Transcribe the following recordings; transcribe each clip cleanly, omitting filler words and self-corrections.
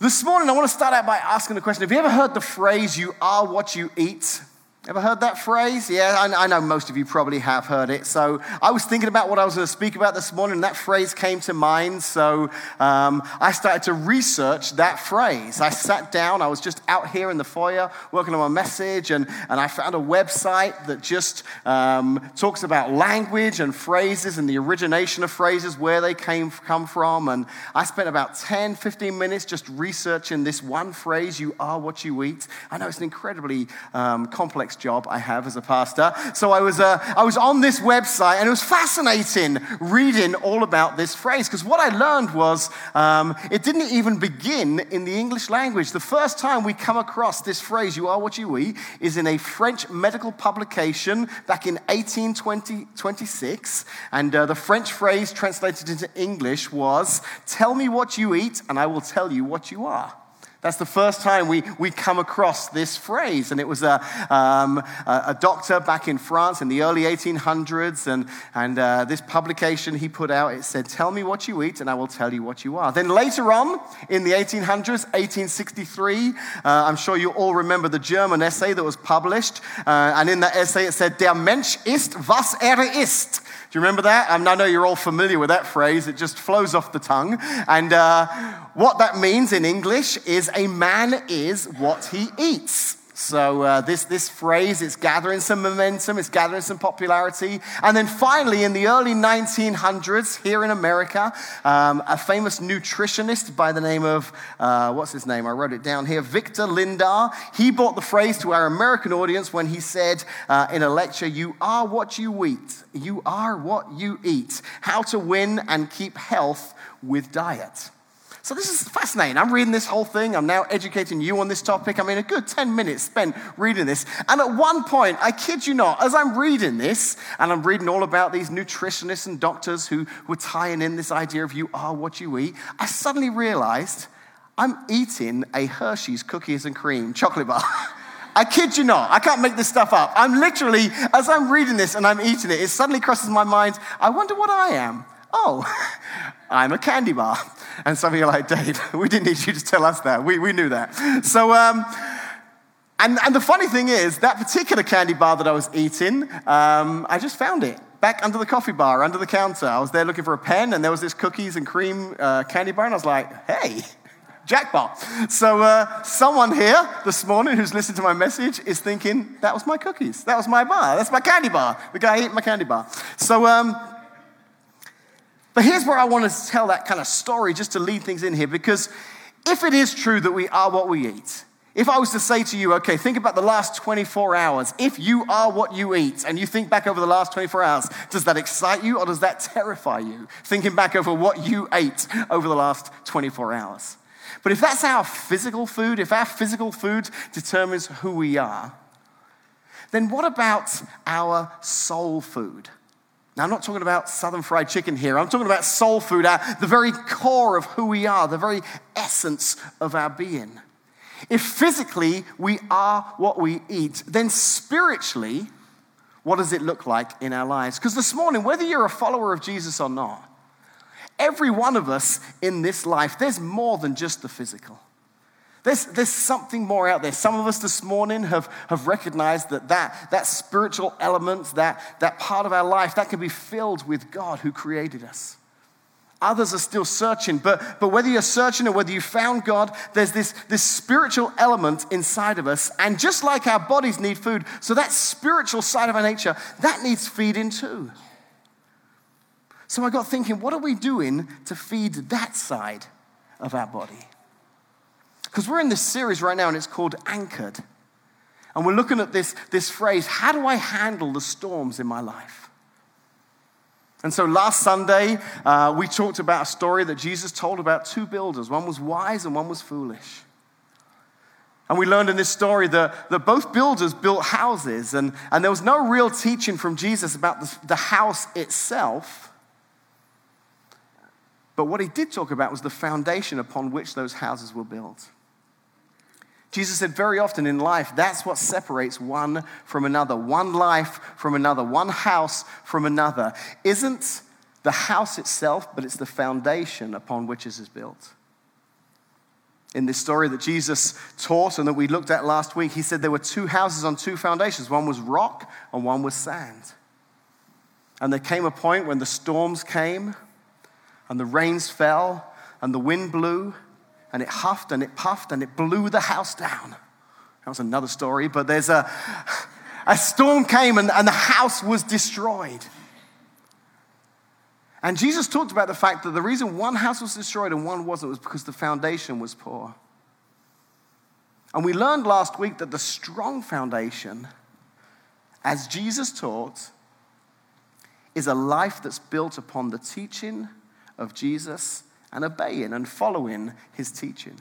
This morning, I want to start out by asking a question. Have you ever heard the phrase, you are what you eat? Ever heard that phrase? Yeah, I know most of you probably have heard it. So I was thinking about what I was going to speak about this morning, and that phrase came to mind. So I started to research that phrase. I sat down. I was just out here in the foyer working on my message, and I found a website that just talks about language and phrases and the origination of phrases, where they come from. And I spent about 10, 15 minutes just researching this one phrase, you are what you eat. I know it's an incredibly complex job I have as a pastor. So I was on this website, and it was fascinating reading all about this phrase, because what I learned was it didn't even begin in the English language. The first time we come across this phrase, you are what you eat, is in a French medical publication back in 1826, and the French phrase translated into English was, tell me what you eat, and I will tell you what you are. That's the first time we come across this phrase. And it was a doctor back in France in the early 1800s. And this publication he put out, it said, tell me what you eat and I will tell you what you are. Then later on in the 1800s, 1863, I'm sure you all remember the German essay that was published. And in that essay it said, der Mensch ist, was er ist. Do you remember that? I know you're all familiar with that phrase. It just flows off the tongue. And what that means in English is a man is what he eats. So this phrase is gathering some momentum, it's gathering some popularity. And then finally, in the early 1900s, here in America, a famous nutritionist by the name of, what's his name? I wrote it down here, Victor Lindar. He brought the phrase to our American audience when he said in a lecture, you are what you eat. You are what you eat. How to win and keep health with diet. So this is fascinating. I'm reading this whole thing. I'm now educating you on this topic. I mean, a good 10 minutes spent reading this. And at one point, I kid you not, as I'm reading this, and I'm reading all about these nutritionists and doctors who were tying in this idea of you are what you eat, I suddenly realized I'm eating a Hershey's cookies and cream chocolate bar. I kid you not. I can't make this stuff up. I'm literally, as I'm reading this and I'm eating it, it suddenly crosses my mind, I wonder what I am. Oh, I'm a candy bar. And some of you are like, Dave, we didn't need you to tell us that. We knew that. So, and the funny thing is, that particular candy bar that I was eating, I just found it back under the coffee bar, under the counter. I was there looking for a pen, and there was this cookies and cream candy bar, and I was like, hey, jackpot. So someone here this morning who's listening to my message is thinking, that was my cookies. That was my bar. That's my candy bar. The guy ate my candy bar. So... But here's where I want to tell that kind of story just to lead things in here, because if it is true that we are what we eat, if I was to say to you, okay, think about the last 24 hours, if you are what you eat, and you think back over the last 24 hours, does that excite you or does that terrify you, thinking back over what you ate over the last 24 hours? But if that's our physical food, if our physical food determines who we are, then what about our soul food? Now, I'm not talking about southern fried chicken here. I'm talking about soul food, the very core of who we are, the very essence of our being. If physically we are what we eat, then spiritually, what does it look like in our lives? Because this morning, whether you're a follower of Jesus or not, every one of us in this life, there's more than just the physical. There's something more out there. Some of us this morning have recognized that spiritual element, that part of our life, that can be filled with God who created us. Others are still searching, but whether you're searching or whether you found God, there's this spiritual element inside of us. And just like our bodies need food, so that spiritual side of our nature, that needs feeding too. So I got thinking, what are we doing to feed that side of our body? Because we're in this series right now, and it's called Anchored. And we're looking at this phrase, how do I handle the storms in my life? And so last Sunday, we talked about a story that Jesus told about two builders. One was wise and one was foolish. And we learned in this story that both builders built houses, and there was no real teaching from Jesus about the house itself. But what he did talk about was the foundation upon which those houses were built. Jesus said very often in life, that's what separates one from another, one life from another, one house from another. Isn't the house itself, but it's the foundation upon which it is built. In this story that Jesus taught and that we looked at last week, he said there were two houses on two foundations. One was rock and one was sand. And there came a point when the storms came and the rains fell and the wind blew and it huffed and it puffed and it blew the house down. That was another story, but there's a storm came and the house was destroyed. And Jesus talked about the fact that the reason one house was destroyed and one wasn't was because the foundation was poor. And we learned last week that the strong foundation, as Jesus taught, is a life that's built upon the teaching of Jesus and obeying and following his teaching.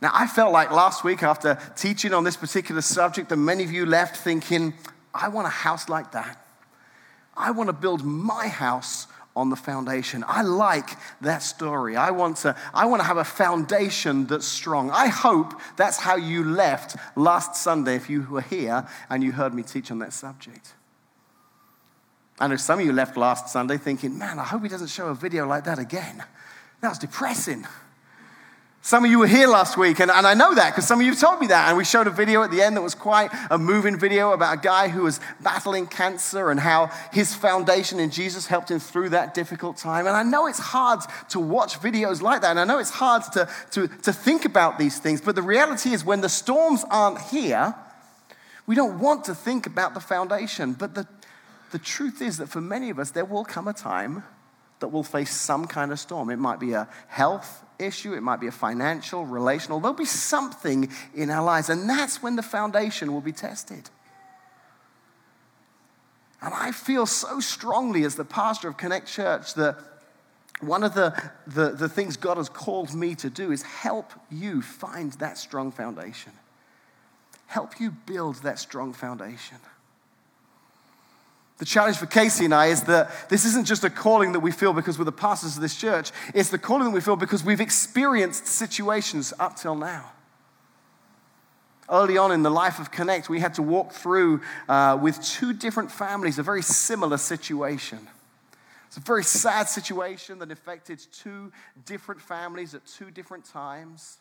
Now, I felt like last week after teaching on this particular subject that many of you left thinking, I want a house like that. I want to build my house on the foundation. I like that story. I want to have a foundation that's strong. I hope that's how you left last Sunday if you were here and you heard me teach on that subject. I know some of you left last Sunday thinking, man, I hope he doesn't show a video like that again. That was depressing. Some of you were here last week, and I know that because some of you told me that. And we showed a video at the end that was quite a moving video about a guy who was battling cancer and how his foundation in Jesus helped him through that difficult time. And I know it's hard to watch videos like that, and I know it's hard to think about these things. But the reality is when the storms aren't here, we don't want to think about the foundation. But the truth is that for many of us, there will come a time that we'll face some kind of storm. It might be a health issue, it might be a financial, relational, there'll be something in our lives, and that's when the foundation will be tested. And I feel so strongly as the pastor of Connect Church that one of the things God has called me to do is help you find that strong foundation. Help you build that strong foundation. The challenge for Casey and I is that this isn't just a calling that we feel because we're the pastors of this church. It's the calling that we feel because we've experienced situations up till now. Early on in the life of Connect, we had to walk through with two different families a very similar situation. It's a very sad situation that affected two different families at two different times.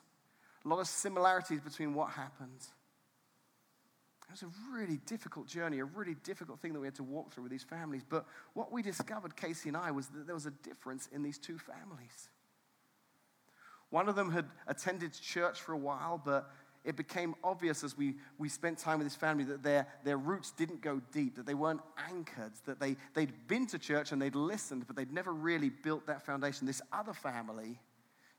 A lot of similarities between what happened. It was a really difficult journey, a really difficult thing that we had to walk through with these families. But what we discovered, Casey and I, was that there was a difference in these two families. One of them had attended church for a while, but it became obvious as we spent time with this family that their roots didn't go deep, that they weren't anchored, that they'd been to church and they'd listened, but they'd never really built that foundation. This other family,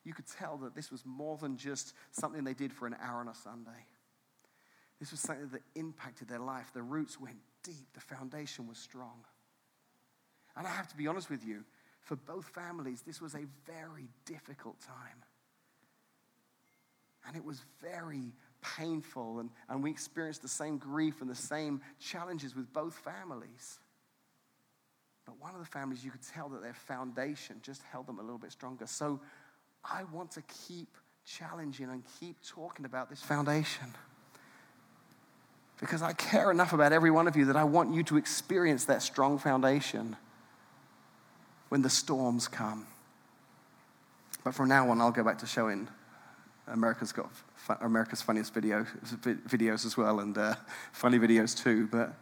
you could tell that this was more than just something they did for an hour on a Sunday. This was something that impacted their life. Their roots went deep. The foundation was strong. And I have to be honest with you, for both families, this was a very difficult time. And it was very painful, and we experienced the same grief and the same challenges with both families. But one of the families, you could tell that their foundation just held them a little bit stronger. So I want to keep challenging and keep talking about this foundation, because I care enough about every one of you that I want you to experience that strong foundation when the storms come. But from now on, I'll go back to showing America's Funniest Videos as well, and funny videos too. But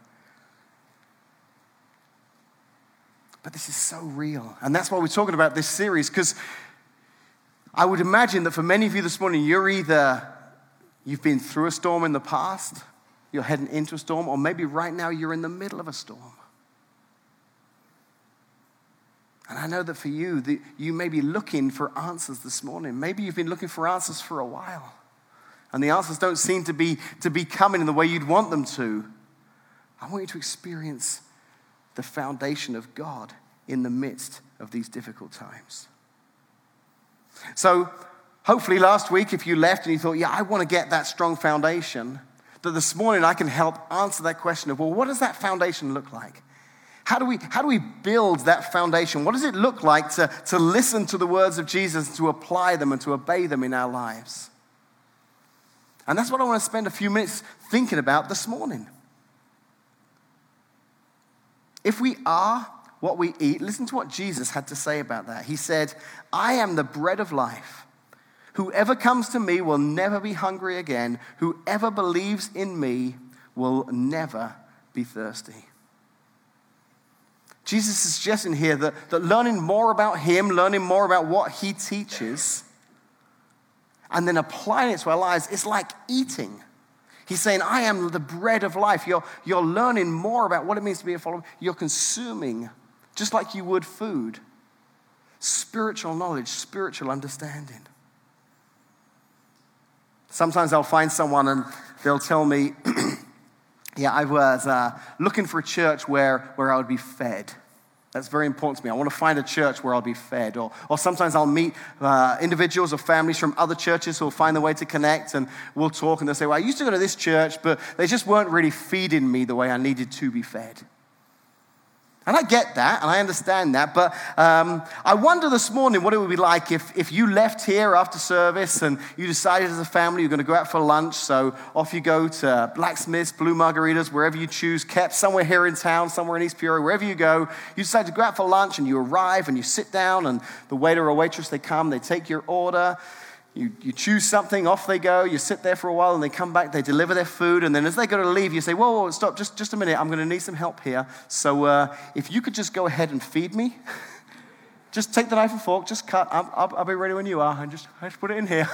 this is so real. And that's why we're talking about this series, because I would imagine that for many of you this morning, you've been through a storm in the past, you're heading into a storm, or maybe right now you're in the middle of a storm. And I know that for you, you may be looking for answers this morning. Maybe you've been looking for answers for a while, and the answers don't seem to be coming in the way you'd want them to. I want you to experience the foundation of God in the midst of these difficult times. So hopefully last week, if you left and you thought, yeah, I want to get that strong foundation, that this morning I can help answer that question of, well, what does that foundation look like? How do we build that foundation? What does it look like to listen to the words of Jesus, to apply them and to obey them in our lives? And that's what I want to spend a few minutes thinking about this morning. If we are what we eat, listen to what Jesus had to say about that. He said, I am the bread of life. Whoever comes to me will never be hungry again. Whoever believes in me will never be thirsty. Jesus is suggesting here that learning more about him, learning more about what he teaches, and then applying it to our lives is like eating. He's saying, I am the bread of life. You're learning more about what it means to be a follower. You're consuming, just like you would food, spiritual knowledge, spiritual understanding. Sometimes I'll find someone and they'll tell me, yeah, I was looking for a church where I would be fed. That's very important to me. I want to find a church where I'll be fed. Or sometimes I'll meet individuals or families from other churches who'll find a way to connect, and we'll talk, and they'll say, well, I used to go to this church, but they just weren't really feeding me the way I needed to be fed. And I get that, and I understand that, but I wonder this morning what it would be like if you left here after service and you decided as a family you're going to go out for lunch, so off you go to Blacksmiths, Blue Margaritas, wherever you choose, kept somewhere here in town, somewhere in East Peoria, wherever you go, you decide to go out for lunch, and you arrive, and you sit down, and the waiter or waitress, they come, they take your order, you choose something, off they go, you sit there for a while, and they come back, they deliver their food, and then as they go to leave, you say, whoa, stop, just a minute, I'm going to need some help here, so if you could just go ahead and feed me, just take the knife and fork, just cut, I'll be ready when you are, and I just put it in here.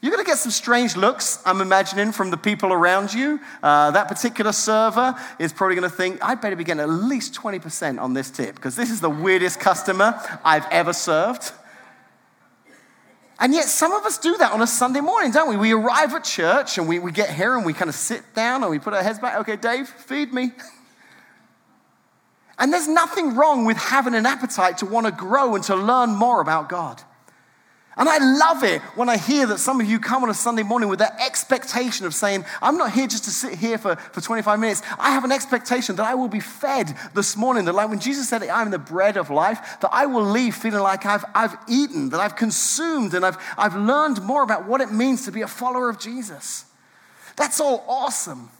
You're going to get some strange looks, I'm imagining, from the people around you. That particular server is probably going to think, I'd better be getting at least 20% on this tip, because this is the weirdest customer I've ever served. And yet some of us do that on a Sunday morning, don't we? We arrive at church and we get here and we kind of sit down and we put our heads back. Okay, Dave, feed me. And there's nothing wrong with having an appetite to want to grow and to learn more about God. And I love it when I hear that some of you come on a Sunday morning with that expectation of saying, I'm not here just to sit here for 25 minutes. I have an expectation that I will be fed this morning. That like when Jesus said, I'm the bread of life, that I will leave feeling like I've eaten, that I've consumed, and I've learned more about what it means to be a follower of Jesus. That's all awesome.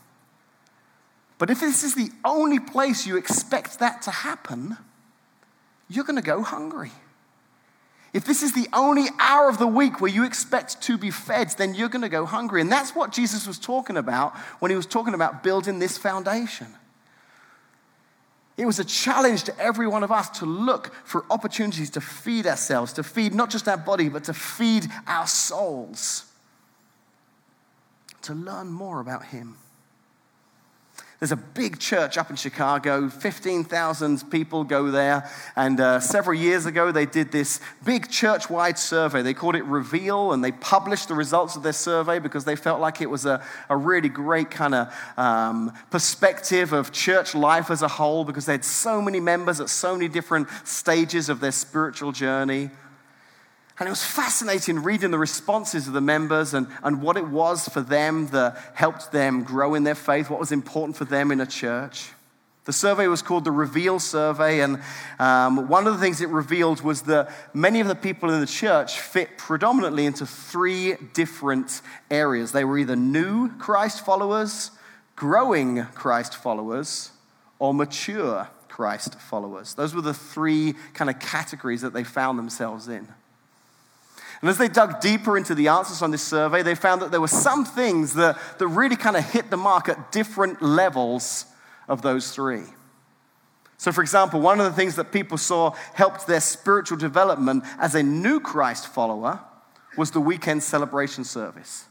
But if this is the only place you expect that to happen, you're going to go hungry. If this is the only hour of the week where you expect to be fed, then you're going to go hungry. And that's what Jesus was talking about when he was talking about building this foundation. It was a challenge to every one of us to look for opportunities to feed ourselves, to feed not just our body, but to feed our souls, to learn more about him. There's a big church up in Chicago, 15,000 people go there, and several years ago they did this big church-wide survey. They called it Reveal, and they published the results of their survey because they felt like it was a really great kind of perspective of church life as a whole, because they had so many members at so many different stages of their spiritual journey. And it was fascinating reading the responses of the members and what it was for them that helped them grow in their faith, what was important for them in a church. The survey was called the Reveal Survey, and one of the things it revealed was that many of the people in the church fit predominantly into three different areas. They were either new Christ followers, growing Christ followers, or mature Christ followers. Those were the three kind of categories that they found themselves in. And as they dug deeper into the answers on this survey, they found that there were some things that really kind of hit the mark at different levels of those three. So, for example, one of the things that people saw helped their spiritual development as a new Christ follower was the weekend celebration service.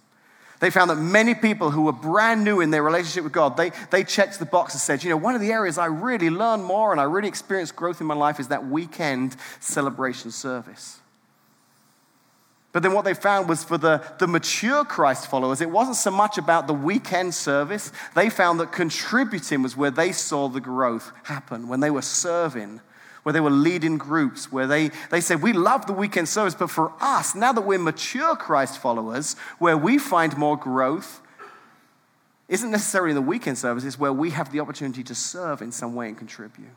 They found that many people who were brand new in their relationship with God, they checked the box and said, you know, one of the areas I really learned more and I really experienced growth in my life is that weekend celebration service. But then what they found was for the mature Christ followers, it wasn't so much about the weekend service. They found that contributing was where they saw the growth happen, when they were serving, where they were leading groups, where they said, we love the weekend service, but for us, now that we're mature Christ followers, where we find more growth isn't necessarily the weekend service, it's where we have the opportunity to serve in some way and contribute.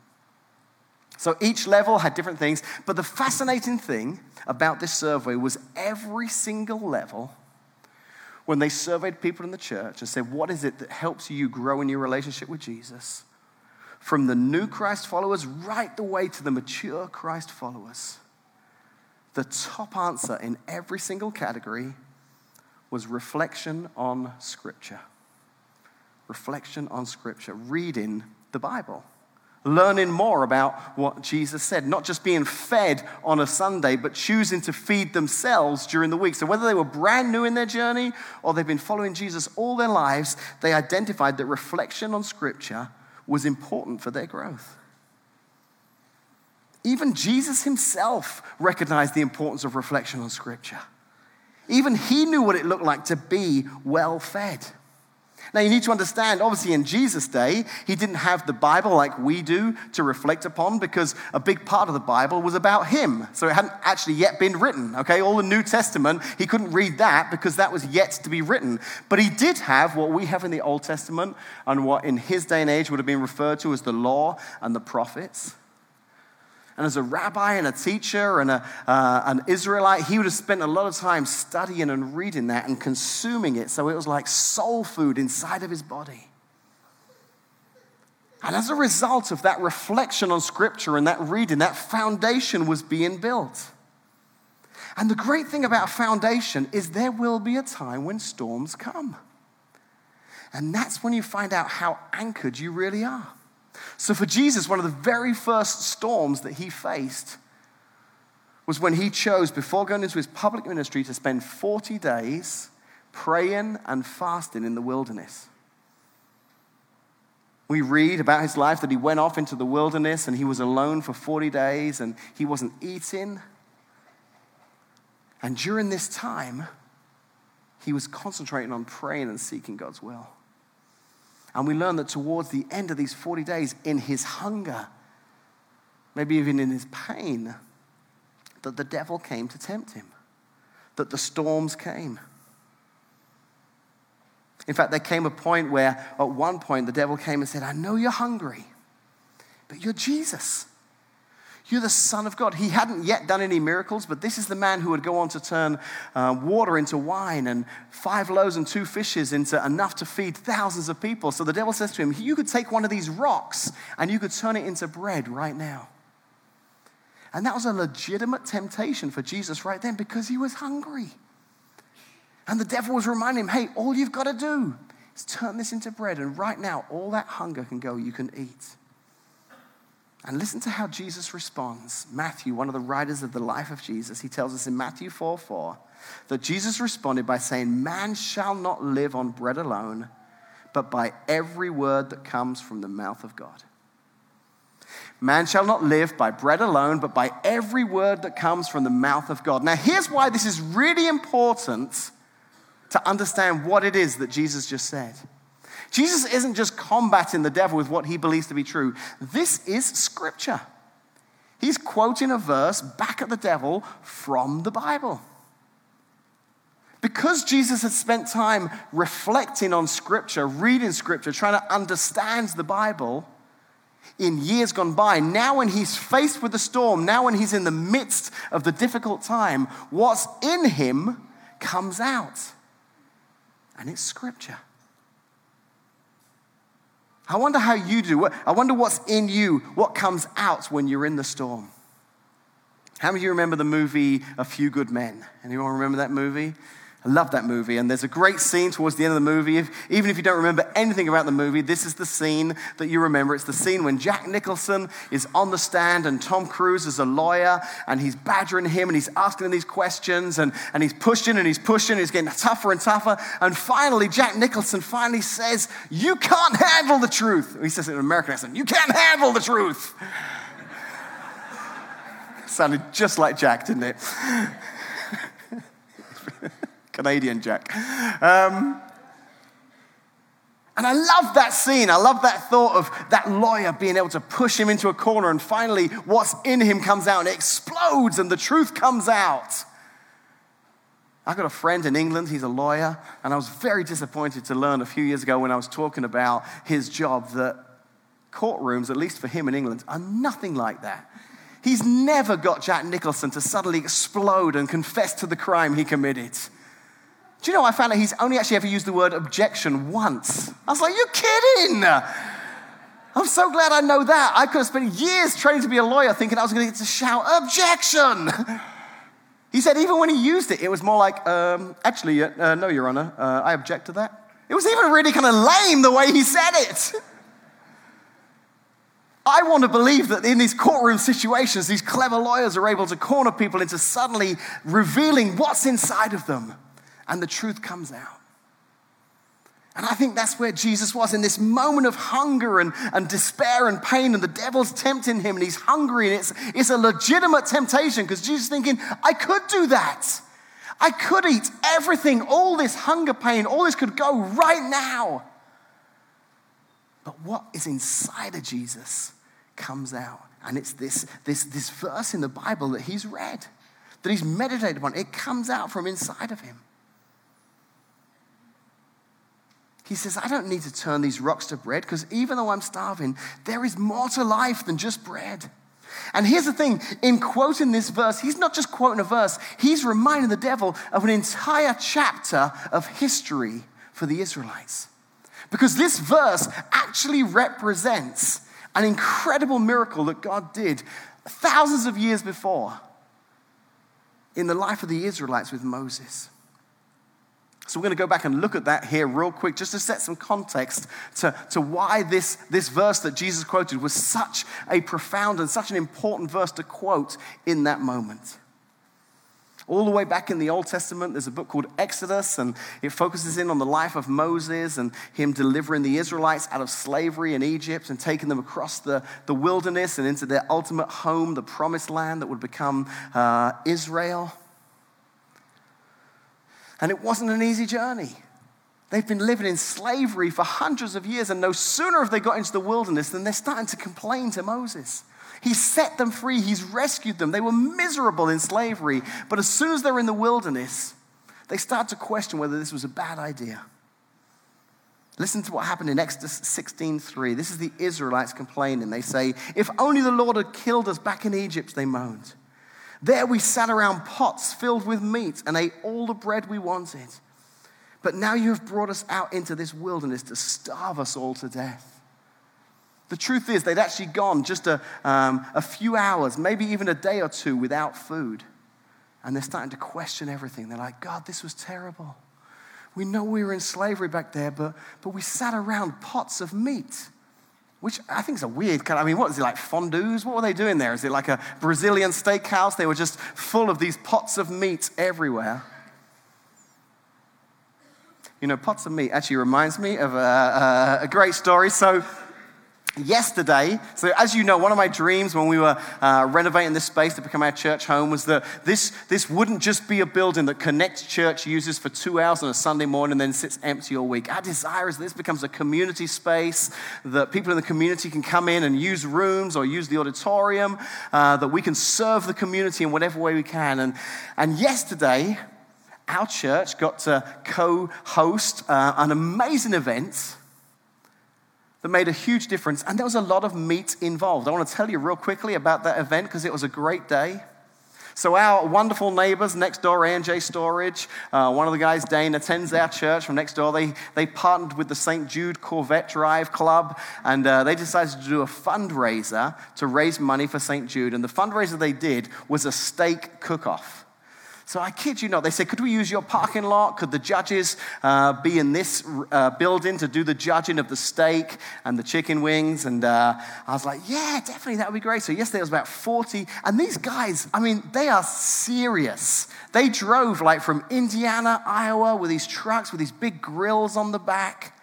So each level had different things, but the fascinating thing about this survey was every single level, when they surveyed people in the church and said, what is it that helps you grow in your relationship with Jesus? From the new Christ followers right the way to the mature Christ followers, The top answer in every single category was reflection on Scripture. Reflection on Scripture, reading the Bible, learning more about what Jesus said, not just being fed on a Sunday, but choosing to feed themselves during the week. So whether they were brand new in their journey or they've been following Jesus all their lives, they identified that reflection on Scripture was important for their growth. Even Jesus himself recognized the importance of reflection on Scripture. Even he knew what it looked like to be well fed. Now, you need to understand, obviously, in Jesus' day, he didn't have the Bible like we do to reflect upon because a big part of the Bible was about him. So it hadn't actually yet been written, okay? All the New Testament, he couldn't read that because that was yet to be written. But he did have what we have in the Old Testament and what in his day and age would have been referred to as the law and the prophets. And as a rabbi and a teacher and an Israelite, he would have spent a lot of time studying and reading that and consuming it. So it was like soul food inside of his body. And as a result of that reflection on Scripture and that reading, that foundation was being built. And the great thing about foundation is there will be a time when storms come. And that's when you find out how anchored you really are. So for Jesus, one of the very first storms that he faced was when he chose, before going into his public ministry, to spend 40 days praying and fasting in the wilderness. We read about his life that he went off into the wilderness and he was alone for 40 days and he wasn't eating. And during this time, he was concentrating on praying and seeking God's will. And we learn that towards the end of these 40 days, in his hunger, maybe even in his pain, that the devil came to tempt him, that the storms came. In fact, there came a point where, at one point, the devil came and said, I know you're hungry, but you're Jesus. You're the Son of God. He hadn't yet done any miracles, but this is the man who would go on to turn water into wine and 5 loaves and 2 fishes into enough to feed thousands of people. So the devil says to him, you could take one of these rocks and you could turn it into bread right now. And that was a legitimate temptation for Jesus right then because he was hungry. And the devil was reminding him, hey, all you've got to do is turn this into bread. And right now, all that hunger can go, you can eat. And listen to how Jesus responds. Matthew, one of the writers of the life of Jesus, he tells us in Matthew 4:4 that Jesus responded by saying, man shall not live on bread alone, but by every word that comes from the mouth of God. Man shall not live by bread alone, but by every word that comes from the mouth of God. Now, here's why this is really important to understand what it is that Jesus just said. Jesus isn't just combating the devil with what he believes to be true. This is Scripture. He's quoting a verse back at the devil from the Bible. Because Jesus had spent time reflecting on Scripture, reading Scripture, trying to understand the Bible in years gone by, now when he's faced with the storm, now when he's in the midst of the difficult time, what's in him comes out. And it's Scripture. I wonder how you do. I wonder what's in you, what comes out when you're in the storm. How many of you remember the movie A Few Good Men? Anyone remember that movie? I love that movie. And there's a great scene towards the end of the movie. Even if you don't remember anything about the movie, this is the scene that you remember. It's the scene when Jack Nicholson is on the stand and Tom Cruise is a lawyer and he's badgering him and he's asking him these questions and he's pushing and he's pushing. And he's getting tougher and tougher. And finally, Jack Nicholson finally says, you can't handle the truth. He says it in an American accent. You can't handle the truth. Sounded just like Jack, didn't it? Canadian Jack. And I love that scene. I love that thought of that lawyer being able to push him into a corner and finally what's in him comes out and it explodes and the truth comes out. I've got a friend in England, he's a lawyer, and I was very disappointed to learn a few years ago when I was talking about his job that courtrooms, at least for him in England, are nothing like that. He's never got Jack Nicholson to suddenly explode and confess to the crime he committed. Do you know, I found out he's only actually ever used the word objection once. I was like, you're kidding. I'm so glad I know that. I could have spent years training to be a lawyer thinking I was going to get to shout, objection. He said even when he used it, it was more like, no, Your Honor, I object to that. It was even really kind of lame the way he said it. I want to believe that in these courtroom situations, these clever lawyers are able to corner people into suddenly revealing what's inside of them, and the truth comes out. And I think that's where Jesus was in this moment of hunger and despair and pain, and the devil's tempting him, and he's hungry, and it's a legitimate temptation because Jesus is thinking, I could do that. I could eat everything, all this hunger pain, all this could go right now. But what is inside of Jesus comes out. And it's this verse in the Bible that he's read, that he's meditated upon. It comes out from inside of him. He says, I don't need to turn these rocks to bread, because even though I'm starving, there is more to life than just bread. And here's the thing, in quoting this verse, he's not just quoting a verse, he's reminding the devil of an entire chapter of history for the Israelites. Because this verse actually represents an incredible miracle that God did thousands of years before in the life of the Israelites with Moses. So we're going to go back and look at that here real quick, just to set some context to why this verse that Jesus quoted was such a profound and such an important verse to quote in that moment. All the way back in the Old Testament, there's a book called Exodus, and it focuses in on the life of Moses and him delivering the Israelites out of slavery in Egypt and taking them across the wilderness and into their ultimate home, the promised land that would become Israel. And it wasn't an easy journey. They've been living in slavery for hundreds of years, and no sooner have they got into the wilderness than they're starting to complain to Moses. He set them free. He's rescued them. They were miserable in slavery. But as soon as they're in the wilderness, they start to question whether this was a bad idea. Listen to what happened in Exodus 16:3. This is the Israelites complaining. They say, if only the Lord had killed us back in Egypt, they moaned. There we sat around pots filled with meat and ate all the bread we wanted. But now you have brought us out into this wilderness to starve us all to death. The truth is, they'd actually gone just a few hours, maybe even a day or two without food. And they're starting to question everything. They're like, God, this was terrible. We know we were in slavery back there, but we sat around pots of meat, which I think is a weird kind of, what is it, like fondues? What were they doing there? Is it like a Brazilian steakhouse? They were just full of these pots of meat everywhere. Pots of meat actually reminds me of a great story. So yesterday, so as you know, one of my dreams when we were renovating this space to become our church home was that this wouldn't just be a building that Connect Church uses for 2 hours on a Sunday morning and then sits empty all week. Our desire is that this becomes a community space, that people in the community can come in and use rooms or use the auditorium, that we can serve the community in whatever way we can. And yesterday, our church got to co-host an amazing event that made a huge difference, and there was a lot of meat involved. I want to tell you real quickly about that event because it was a great day. So our wonderful neighbors next door, AJ Storage, one of the guys, Dane, attends our church from next door. They partnered with the St. Jude Corvette Drive Club, and they decided to do a fundraiser to raise money for St. Jude, and the fundraiser they did was a steak cook-off. So I kid you not, they said, could we use your parking lot? Could the judges be in this building to do the judging of the steak and the chicken wings? And I was like, yeah, definitely, that would be great. So yesterday was about 40. And these guys, they are serious. They drove like from Indiana, Iowa with these trucks, with these big grills on the back.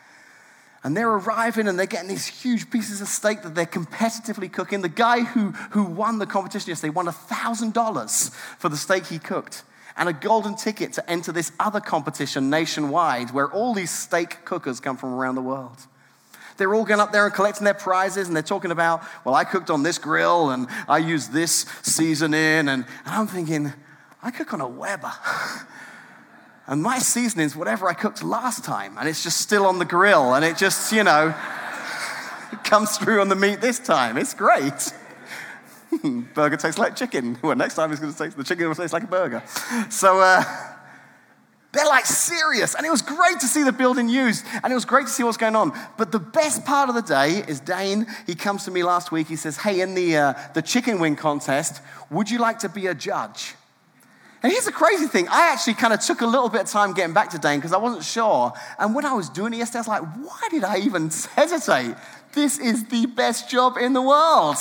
And they're arriving and they're getting these huge pieces of steak that they're competitively cooking. The guy who won the competition yesterday won $1,000 for the steak he cooked, and a golden ticket to enter this other competition nationwide where all these steak cookers come from around the world. They're all going up there and collecting their prizes, and they're talking about, well, I cooked on this grill, and I used this seasoning, and I'm thinking, I cook on a Weber. And my seasoning's whatever I cooked last time, and it's just still on the grill, and it just, it comes through on the meat this time. It's great. Burger tastes like chicken. Well, next time the chicken will taste like a burger. So they're like serious. And it was great to see the building used. And it was great to see what's going on. But the best part of the day is Dane. He comes to me last week. He says, hey, in the chicken wing contest, would you like to be a judge? And here's the crazy thing. I actually kind of took a little bit of time getting back to Dane because I wasn't sure. And when I was doing it yesterday, I was like, why did I even hesitate? This is the best job in the world.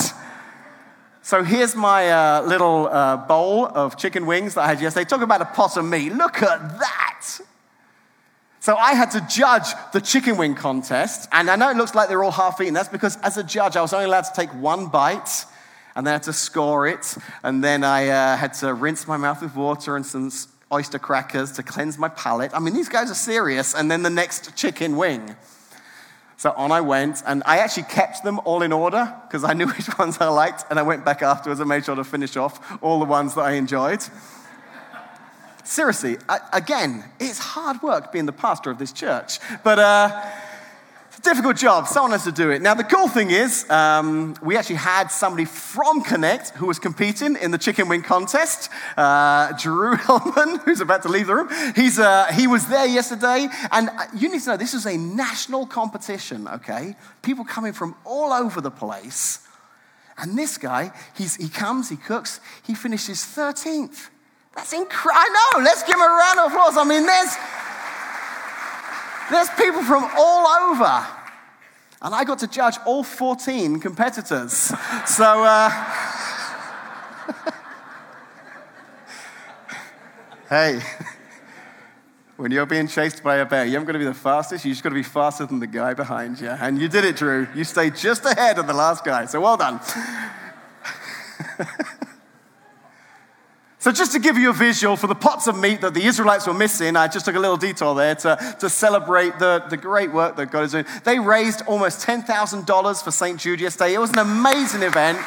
So here's my little bowl of chicken wings that I had yesterday. Talk about a pot of meat. Look at that. So I had to judge the chicken wing contest. And I know it looks like they're all half eaten. That's because as a judge, I was only allowed to take one bite. And then I had to score it. And then I had to rinse my mouth with water and some oyster crackers to cleanse my palate. I mean, these guys are serious. And then the next chicken wing. So on I went. And I actually kept them all in order because I knew which ones I liked. And I went back afterwards and made sure to finish off all the ones that I enjoyed. Seriously, again, it's hard work being the pastor of this church. But difficult job. Someone has to do it. Now, the cool thing is we actually had somebody from Connect who was competing in the chicken wing contest, Drew Hellman, who's about to leave the room. He was there yesterday, and you need to know this is a national competition, okay? People coming from all over the place, and this guy, he comes, he cooks, he finishes 13th. That's incredible. I know. Let's give him a round of applause. I mean, there's people from all over. And I got to judge all 14 competitors. So, hey, when you're being chased by a bear, you haven't got to be the fastest. You just got to be faster than the guy behind you. And you did it, Drew. You stayed just ahead of the last guy. So well done. So just to give you a visual for the pots of meat that the Israelites were missing, I just took a little detour there to celebrate the great work that God is doing. They raised almost $10,000 for St. Jude yesterday. It was an amazing event.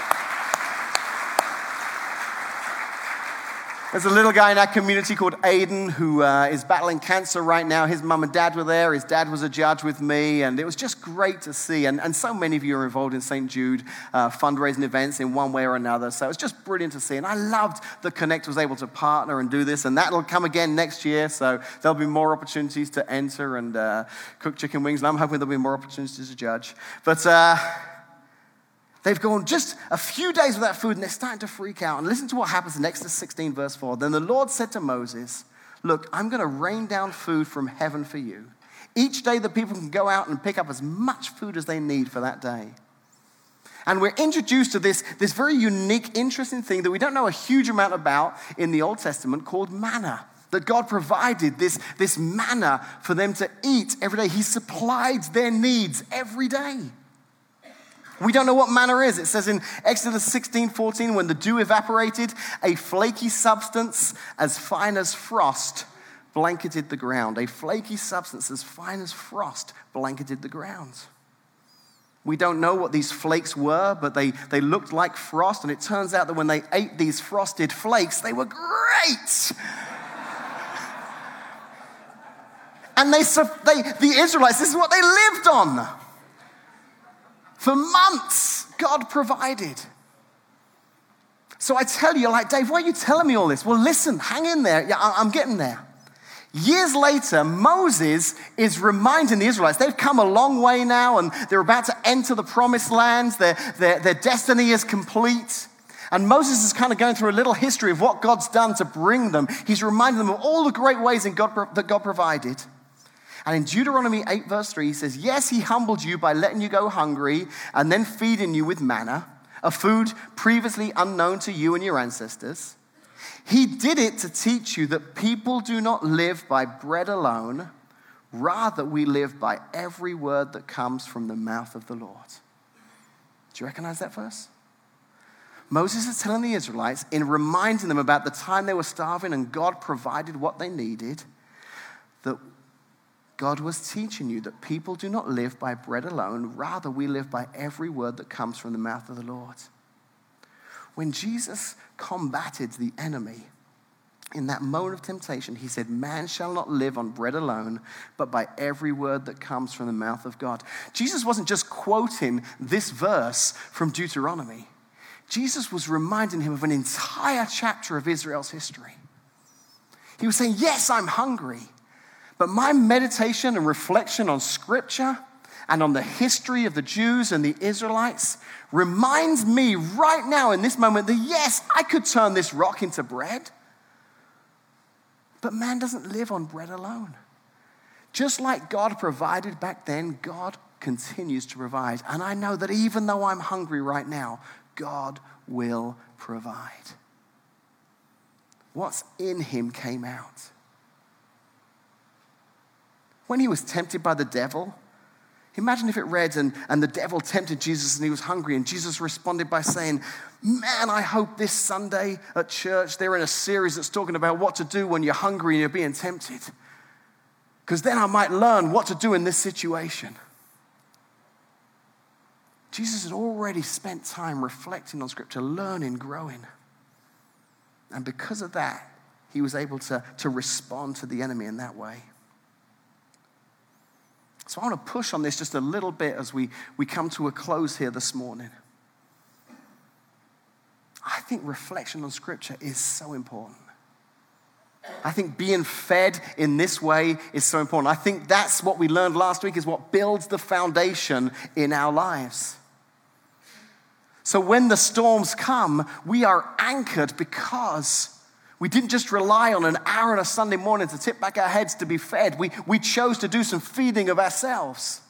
There's a little guy in our community called Aiden who is battling cancer right now. His mum and dad were there. His dad was a judge with me, and it was just great to see. And so many of you are involved in St. Jude fundraising events in one way or another. So it's just brilliant to see. And I loved that Connect was able to partner and do this, and that'll come again next year. So there'll be more opportunities to enter and cook chicken wings, and I'm hoping there'll be more opportunities to judge. But they've gone just a few days without food, and they're starting to freak out. And listen to what happens in Exodus 16, verse 4. Then the Lord said to Moses, look, I'm going to rain down food from heaven for you. Each day the people can go out and pick up as much food as they need for that day. And we're introduced to this very unique, interesting thing that we don't know a huge amount about in the Old Testament called manna. That God provided this manna for them to eat every day. He supplied their needs every day. We don't know what manna is. It says in Exodus 16:14, when the dew evaporated, a flaky substance as fine as frost blanketed the ground. A flaky substance as fine as frost blanketed the ground. We don't know what these flakes were, but they looked like frost. And it turns out that when they ate these frosted flakes, they were great. And the Israelites, this is what they lived on. For months, God provided. So I tell you, like, Dave, why are you telling me all this? Well, listen, hang in there. Yeah, I'm getting there. Years later, Moses is reminding the Israelites, they've come a long way now, and they're about to enter the promised land. Their destiny is complete. And Moses is kind of going through a little history of what God's done to bring them. He's reminding them of all the great ways in God, that God provided. And in Deuteronomy 8, verse 3, he says, yes, he humbled you by letting you go hungry and then feeding you with manna, a food previously unknown to you and your ancestors. He did it to teach you that people do not live by bread alone. Rather, we live by every word that comes from the mouth of the Lord. Do you recognize that verse? Moses is telling the Israelites, in reminding them about the time they were starving and God provided what they needed, that God was teaching you that people do not live by bread alone. Rather, we live by every word that comes from the mouth of the Lord. When Jesus combated the enemy in that moment of temptation, he said, man shall not live on bread alone, but by every word that comes from the mouth of God. Jesus wasn't just quoting this verse from Deuteronomy. Jesus was reminding him of an entire chapter of Israel's history. He was saying, yes, I'm hungry. But my meditation and reflection on Scripture and on the history of the Jews and the Israelites reminds me right now in this moment that, yes, I could turn this rock into bread. But man doesn't live on bread alone. Just like God provided back then, God continues to provide. And I know that even though I'm hungry right now, God will provide. What's in him came out. When he was tempted by the devil, imagine if it read, and the devil tempted Jesus and he was hungry, and Jesus responded by saying, man, I hope this Sunday at church they're in a series that's talking about what to do when you're hungry and you're being tempted, because then I might learn what to do in this situation. Jesus had already spent time reflecting on Scripture, learning, growing. And because of that, he was able to respond to the enemy in that way. So I want to push on this just a little bit as we come to a close here this morning. I think reflection on Scripture is so important. I think being fed in this way is so important. I think that's what we learned last week is what builds the foundation in our lives. So when the storms come, we are anchored because we didn't just rely on an hour on a Sunday morning to tip back our heads to be fed. We chose to do some feeding of ourselves.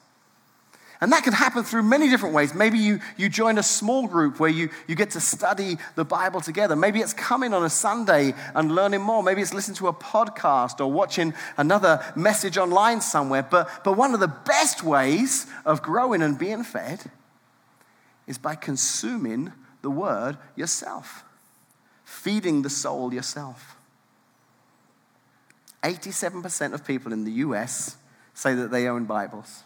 And that can happen through many different ways. Maybe you join a small group where you get to study the Bible together. Maybe it's coming on a Sunday and learning more. Maybe it's listening to a podcast or watching another message online somewhere. But one of the best ways of growing and being fed is by consuming the word yourself. Feeding the soul yourself. 87% of people in the US say that they own Bibles.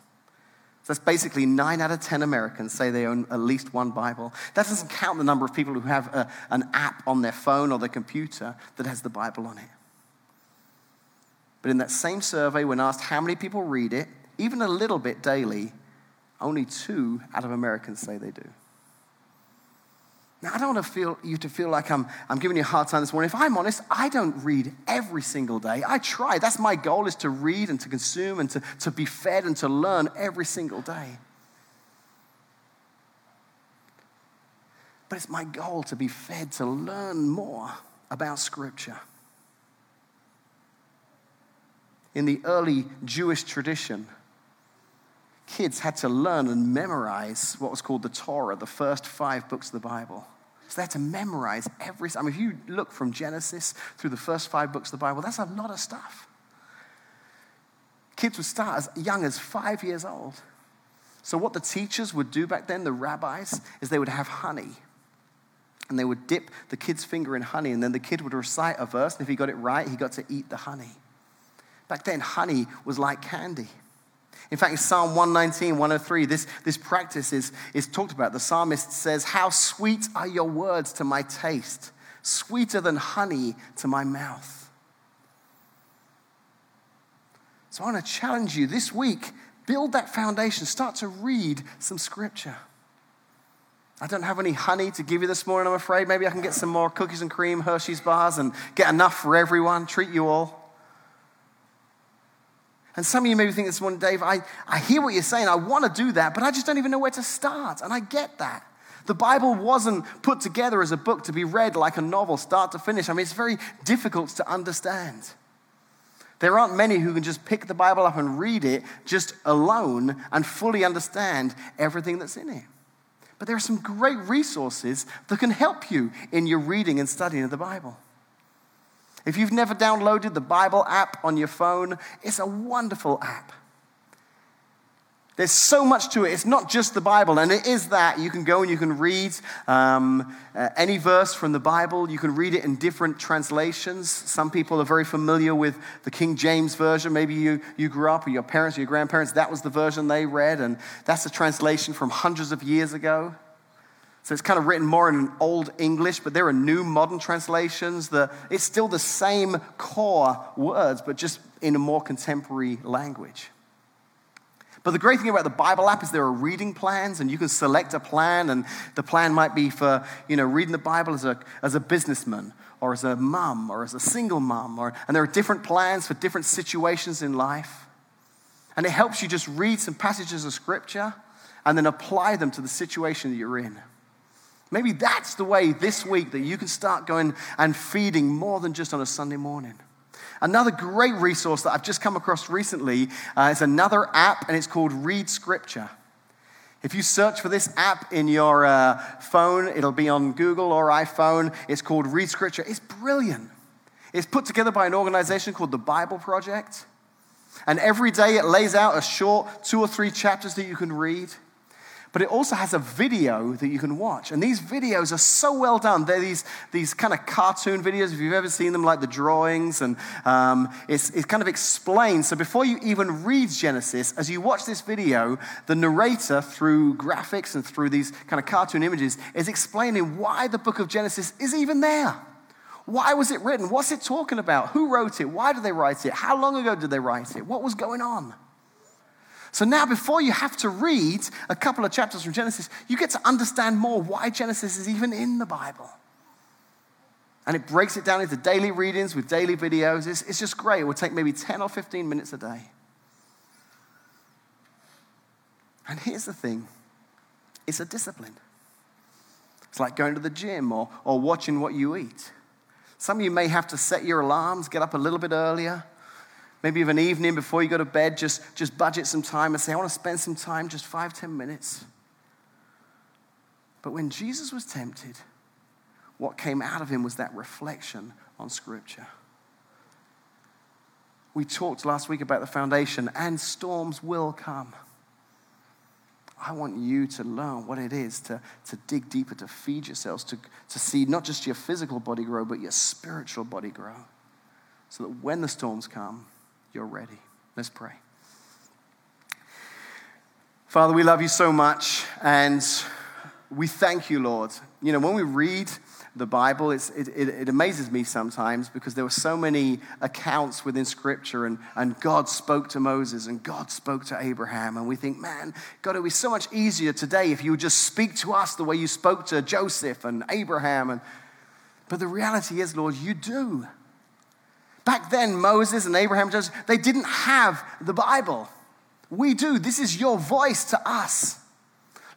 So that's basically 9 out of 10 Americans say they own at least one Bible. That doesn't count the number of people who have an app on their phone or their computer that has the Bible on it. But in that same survey, when asked how many people read it, even a little bit daily, only 2 out of Americans say they do. Now, I don't want you to feel like I'm giving you a hard time this morning. If I'm honest, I don't read every single day. I try. That's my goal, is to read and to consume and to be fed and to learn every single day. But it's my goal to be fed, to learn more about Scripture. In the early Jewish tradition, kids had to learn and memorize what was called the Torah, the first 5 books of the Bible. So they had to memorize if you look from Genesis through the first 5 books of the Bible, that's a lot of stuff. Kids would start as young as 5 years old. So what the teachers would do back then, the rabbis, is they would have honey. And they would dip the kid's finger in honey, and then the kid would recite a verse, and if he got it right, he got to eat the honey. Back then, honey was like candy. In fact, in Psalm 119, 103, this practice is talked about. The psalmist says, how sweet are your words to my taste, sweeter than honey to my mouth. So I want to challenge you this week, build that foundation, start to read some Scripture. I don't have any honey to give you this morning, I'm afraid. Maybe I can get some more cookies and cream, Hershey's bars, and get enough for everyone, treat you all. And some of you maybe think this morning, Dave, I hear what you're saying. I want to do that, but I just don't even know where to start. And I get that. The Bible wasn't put together as a book to be read like a novel, start to finish. I mean, it's very difficult to understand. There aren't many who can just pick the Bible up and read it just alone and fully understand everything that's in it. But there are some great resources that can help you in your reading and studying of the Bible. If you've never downloaded the Bible app on your phone, it's a wonderful app. There's so much to it. It's not just the Bible, and it is that. You can go and you can read any verse from the Bible. You can read it in different translations. Some people are very familiar with the King James Version. Maybe you grew up, or your parents or your grandparents, that was the version they read, and that's a translation from hundreds of years ago. So it's kind of written more in Old English, but there are new modern translations. It's still the same core words, but just in a more contemporary language. But the great thing about the Bible app is there are reading plans, and you can select a plan, and the plan might be for, reading the Bible as a businessman, or as a mum, or as a single mum, and there are different plans for different situations in life. And it helps you just read some passages of Scripture and then apply them to the situation that you're in. Maybe that's the way this week that you can start going and feeding more than just on a Sunday morning. Another great resource that I've just come across recently is another app, and it's called Read Scripture. If you search for this app in your phone, it'll be on Google or iPhone. It's called Read Scripture. It's brilliant. It's put together by an organization called the Bible Project. And every day it lays out a short 2 or 3 chapters that you can read. But it also has a video that you can watch. And these videos are so well done. They're these kind of cartoon videos, if you've ever seen them, like the drawings. And it's kind of explained. So before you even read Genesis, as you watch this video, the narrator, through graphics and through these kind of cartoon images, is explaining why the book of Genesis is even there. Why was it written? What's it talking about? Who wrote it? Why did they write it? How long ago did they write it? What was going on? So now, before you have to read a couple of chapters from Genesis, you get to understand more why Genesis is even in the Bible. And it breaks it down into daily readings with daily videos. It's just great. It will take maybe 10 or 15 minutes a day. And here's the thing. It's a discipline. It's like going to the gym or watching what you eat. Some of you may have to set your alarms, get up a little bit earlier. Maybe of an evening before you go to bed, just budget some time and say, I want to spend some time, just 5-10 minutes. But when Jesus was tempted, what came out of him was that reflection on Scripture. We talked last week about the foundation, and storms will come. I want you to learn what it is to dig deeper, to feed yourselves, to see not just your physical body grow, but your spiritual body grow, so that when the storms come, you're ready. Let's pray. Father, we love you so much, and we thank you, Lord. You know, when we read the Bible, it amazes me sometimes, because there were so many accounts within Scripture, and God spoke to Moses, and God spoke to Abraham, and we think, man, God, it would be so much easier today if you would just speak to us the way you spoke to Joseph and Abraham. But the reality is, Lord, you do. Back then, Moses and Abraham, they didn't have the Bible. We do. This is your voice to us.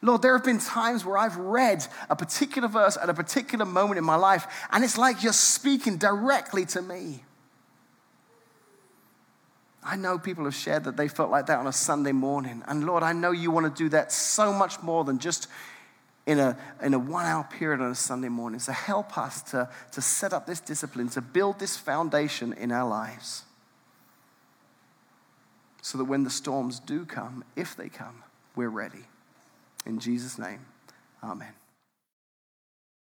Lord, there have been times where I've read a particular verse at a particular moment in my life, and it's like you're speaking directly to me. I know people have shared that they felt like that on a Sunday morning. And Lord, I know you want to do that so much more than just in a 1 hour period on a Sunday morning. So help us to set up this discipline, to build this foundation in our lives, so that when the storms do come, if they come, we're ready. In Jesus' name, amen.